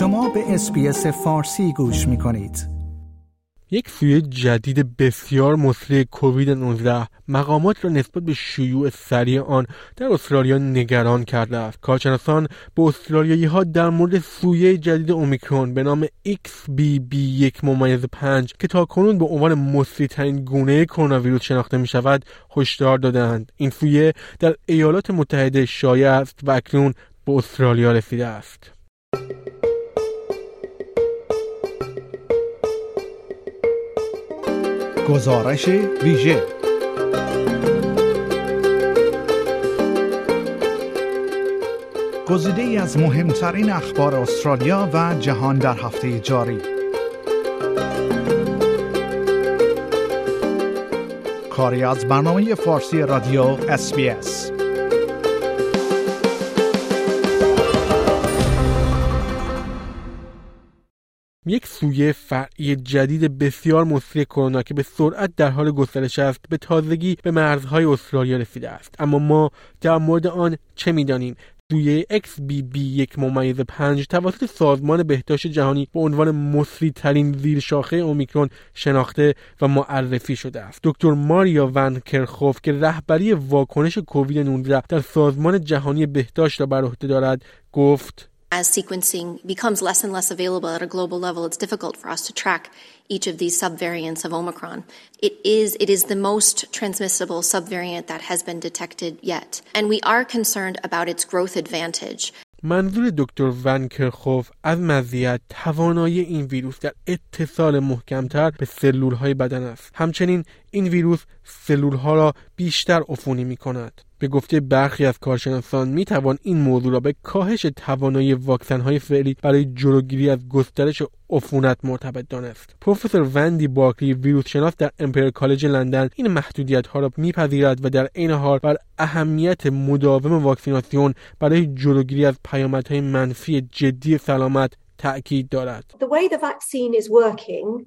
شما به اس‌بی‌اس فارسی گوش می‌کنید. یک سویه جدید بسیار مسری کووید 19 مقامات را نسبت به شیوع سریع آن در استرالیا نگران کرده است. کارشناسان به استرالیایی‌ها در مورد سویه جدید اومیکرون به نام XBB.1.5 که تاکنون به عنوان مسری‌ترین گونه کرونا ویروس شناخته می‌شود، هشدار دادند. این سویه در ایالات متحده شایع است و اکنون به استرالیا رسیده است. گزارش ویژه. گزیده‌ای از مهمترین اخبار استرالیا و جهان در هفته جاری. کاری از برنامه فارسی رادیو SBS. یک سویه فرعی جدید بسیار مسری کرونا که به سرعت در حال گسترش است به تازگی به مرزهای استرالیا رسیده است. اما ما در مورد آن چه می‌دانیم؟ سویه XBB.1.5 توسط سازمان بهداشت جهانی به عنوان مسری‌ترین زیرشاخه اومیکرون شناخته و معرفی شده است. دکتر ماریا ون کرخوف که رهبری واکنش کووید 19 در سازمان جهانی بهداشت را بر عهده دارد گفت: As sequencing becomes less and less available at a global level, it's difficult for us to track each of these subvariants of Omicron. It is the most transmissible subvariant that has been detected yet, and we are concerned about its growth advantage. منظور دکتر ون کرخوف از مزیت توانایی این ویروس در اتصال محکمتر به سلول‌های بدن است. همچنین این ویروس سلول‌ها را بیشتر عفونی می‌کند. به گفته برخی از کارشناسان می‌توان این موضوع را به کاهش توانایی واکسن‌های فعلی برای جلوگیری از گسترش عفونت مرتبط دانست. پروفسور وندی بارکلی ویروس شناس در امپریال کالج لندن این محدودیت‌ها را می‌پذیرد و در عین حال بر اهمیت مداوم واکسیناسیون برای جلوگیری از پیامدهای منفی جدی سلامت تأکید دارد. The way the vaccine is working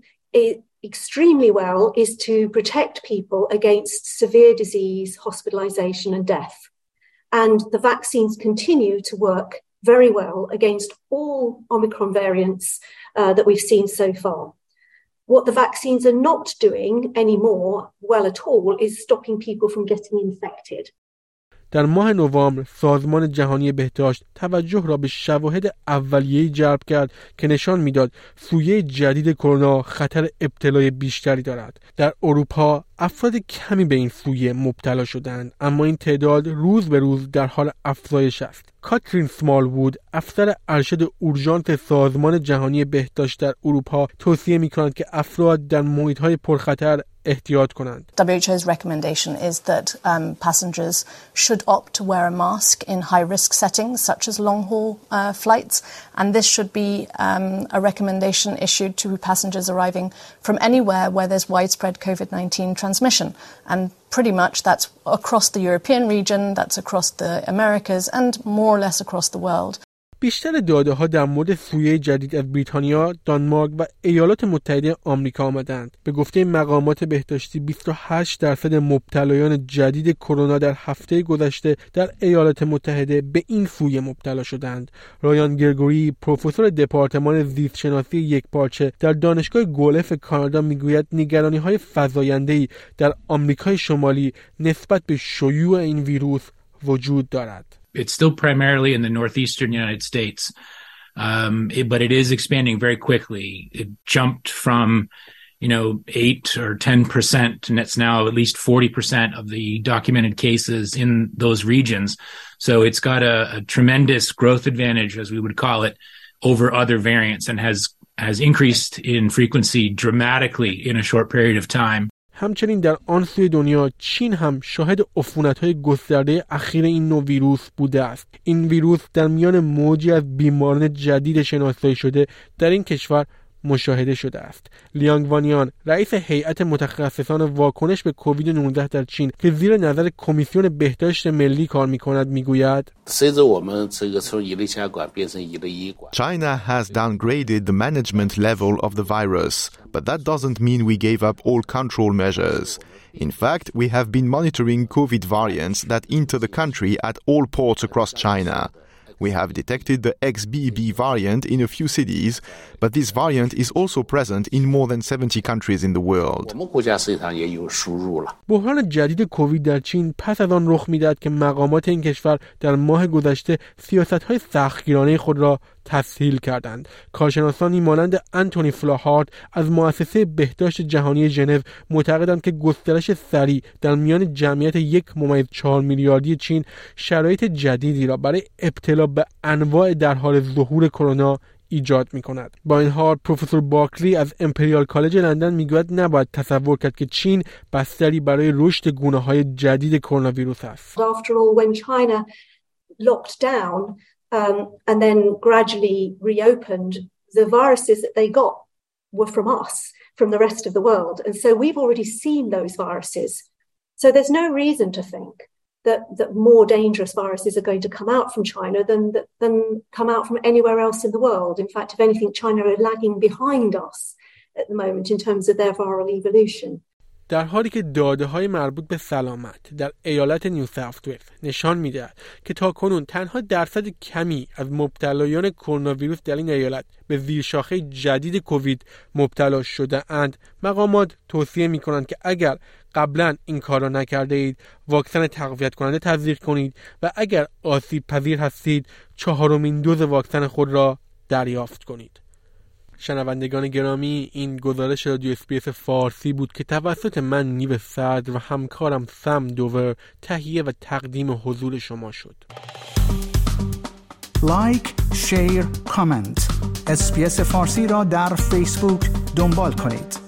extremely well is to protect people against severe disease, hospitalization and death. And the vaccines continue to work very well against all Omicron variants that we've seen so far. What the vaccines are not doing anymore well at all is stopping people from getting infected. در ماه نوامبر سازمان جهانی بهداشت توجه را به شواهد اولیه‌ای جلب کرد که نشان می‌داد سویه جدید کرونا خطر ابتلای بیشتری دارد. در اروپا افراد کمی به این سویه مبتلا شدند، اما این تعداد روز به روز در حال افزایش است. کاترین سمالوود، افسر ارشد اورژانس سازمان جهانی بهداشت در اروپا، توصیه می‌کند که افراد در محیط‌های پرخطر احتیاط کنند. WHO's recommendation is that passengers should opt to wear a mask in high-risk settings such as long-haul flights, and this should be a recommendation issued to passengers arriving from anywhere where there's widespread COVID-19 transmission. And pretty much that's across the European region, that's across the Americas, and more or less across the world. بیشتر داده‌ها در مورد سویه جدید از بریتانیا، دانمارک و ایالات متحده آمریکا آمدند. به گفته مقامات بهداشتی 28% مبتلایان جدید کرونا در هفته گذشته در ایالات متحده به این سویه مبتلا شدند. رایان گرگوری، پروفسور دپارتمان زیستشناسی یکپارچه در دانشگاه گلف کانادا میگوید نگرانی‌های فزاینده‌ای در آمریکای شمالی نسبت به شیوع این ویروس وجود دارد. It's still primarily in the northeastern United States, but it is expanding very quickly. It jumped from, 8 or 10%, and it's now at least 40% of the documented cases in those regions. So it's got a tremendous growth advantage, as we would call it, over other variants and has increased in frequency dramatically in a short period of time. همچنین در آن سوی دنیا چین هم شاهد عفونت‌های گسترده اخیر این نوع ویروس بوده است. این ویروس در میان موجی از بیماران جدید شناسایی شده در این کشور مشاهده شده است. لیانگ وانیان، رئیس هیئت متخصصان واکنش به کووید 19 در چین که زیر نظر کمیسیون بهداشت ملی کار می‌کند، می‌گوید: China has downgraded the management level of the virus, but that doesn't mean we gave up all control measures. In fact, we have been monitoring COVID variants that enter the country at all ports across China. We have detected the XBB variant in a few cities, but this variant is also present in more than 70 countries in the world. بحران جدید کووید در چین پس از آن رخ می‌دهد که مقامات این کشور در ماه گذشته سیاست‌های سختگیرانه خود را تسهیل کردند. کارشناسانی مانند انتونی فلاهارت از مؤسسه بهداشت جهانی ژنو معتقدند که گسترش سریع در میان جمعیت 1.4 میلیاردی چین شرایط جدیدی را برای ابتلا به انواع در حال ظهور کرونا ایجاد می‌کند. با این حال پروفسور بارکلی از امپریال کالج لندن می‌گوید نباید تصور کرد که چین بستری برای رشد گونه‌های جدید کرونا ویروس است. After all, when China locked down and then gradually reopened, the viruses that they got were from us, from the rest of the world. And so we've already seen those viruses. So there's no reason to think that more dangerous viruses are going to come out from China than come out from anywhere else in the world. In fact, if anything, China are lagging behind us at the moment in terms of their viral evolution. در حالی که داده‌های مربوط به سلامت در ایالت نیو ساوت ولز نشان می‌دهد که تاکنون تنها درصد کمی از مبتلایان کرونا ویروس در این ایالت به زیرشاخه جدید کووید مبتلا شده‌اند، مقامات توصیه می‌کنند که اگر قبلا این کار را نکرده اید واکسن تقویت کننده تزریق کنید و اگر آسیب پذیر هستید 4مین دوز واکسن خود را دریافت کنید. شنوندگان گرامی، این گزارش رادیو اسپیس فارسی بود که توسط من نیو صدر و همکارم سم دوور تهیه و تقدیم حضور شما شد. لایک، شیر، کامنت. اسپیس فارسی را در فیسبوک دنبال کنید.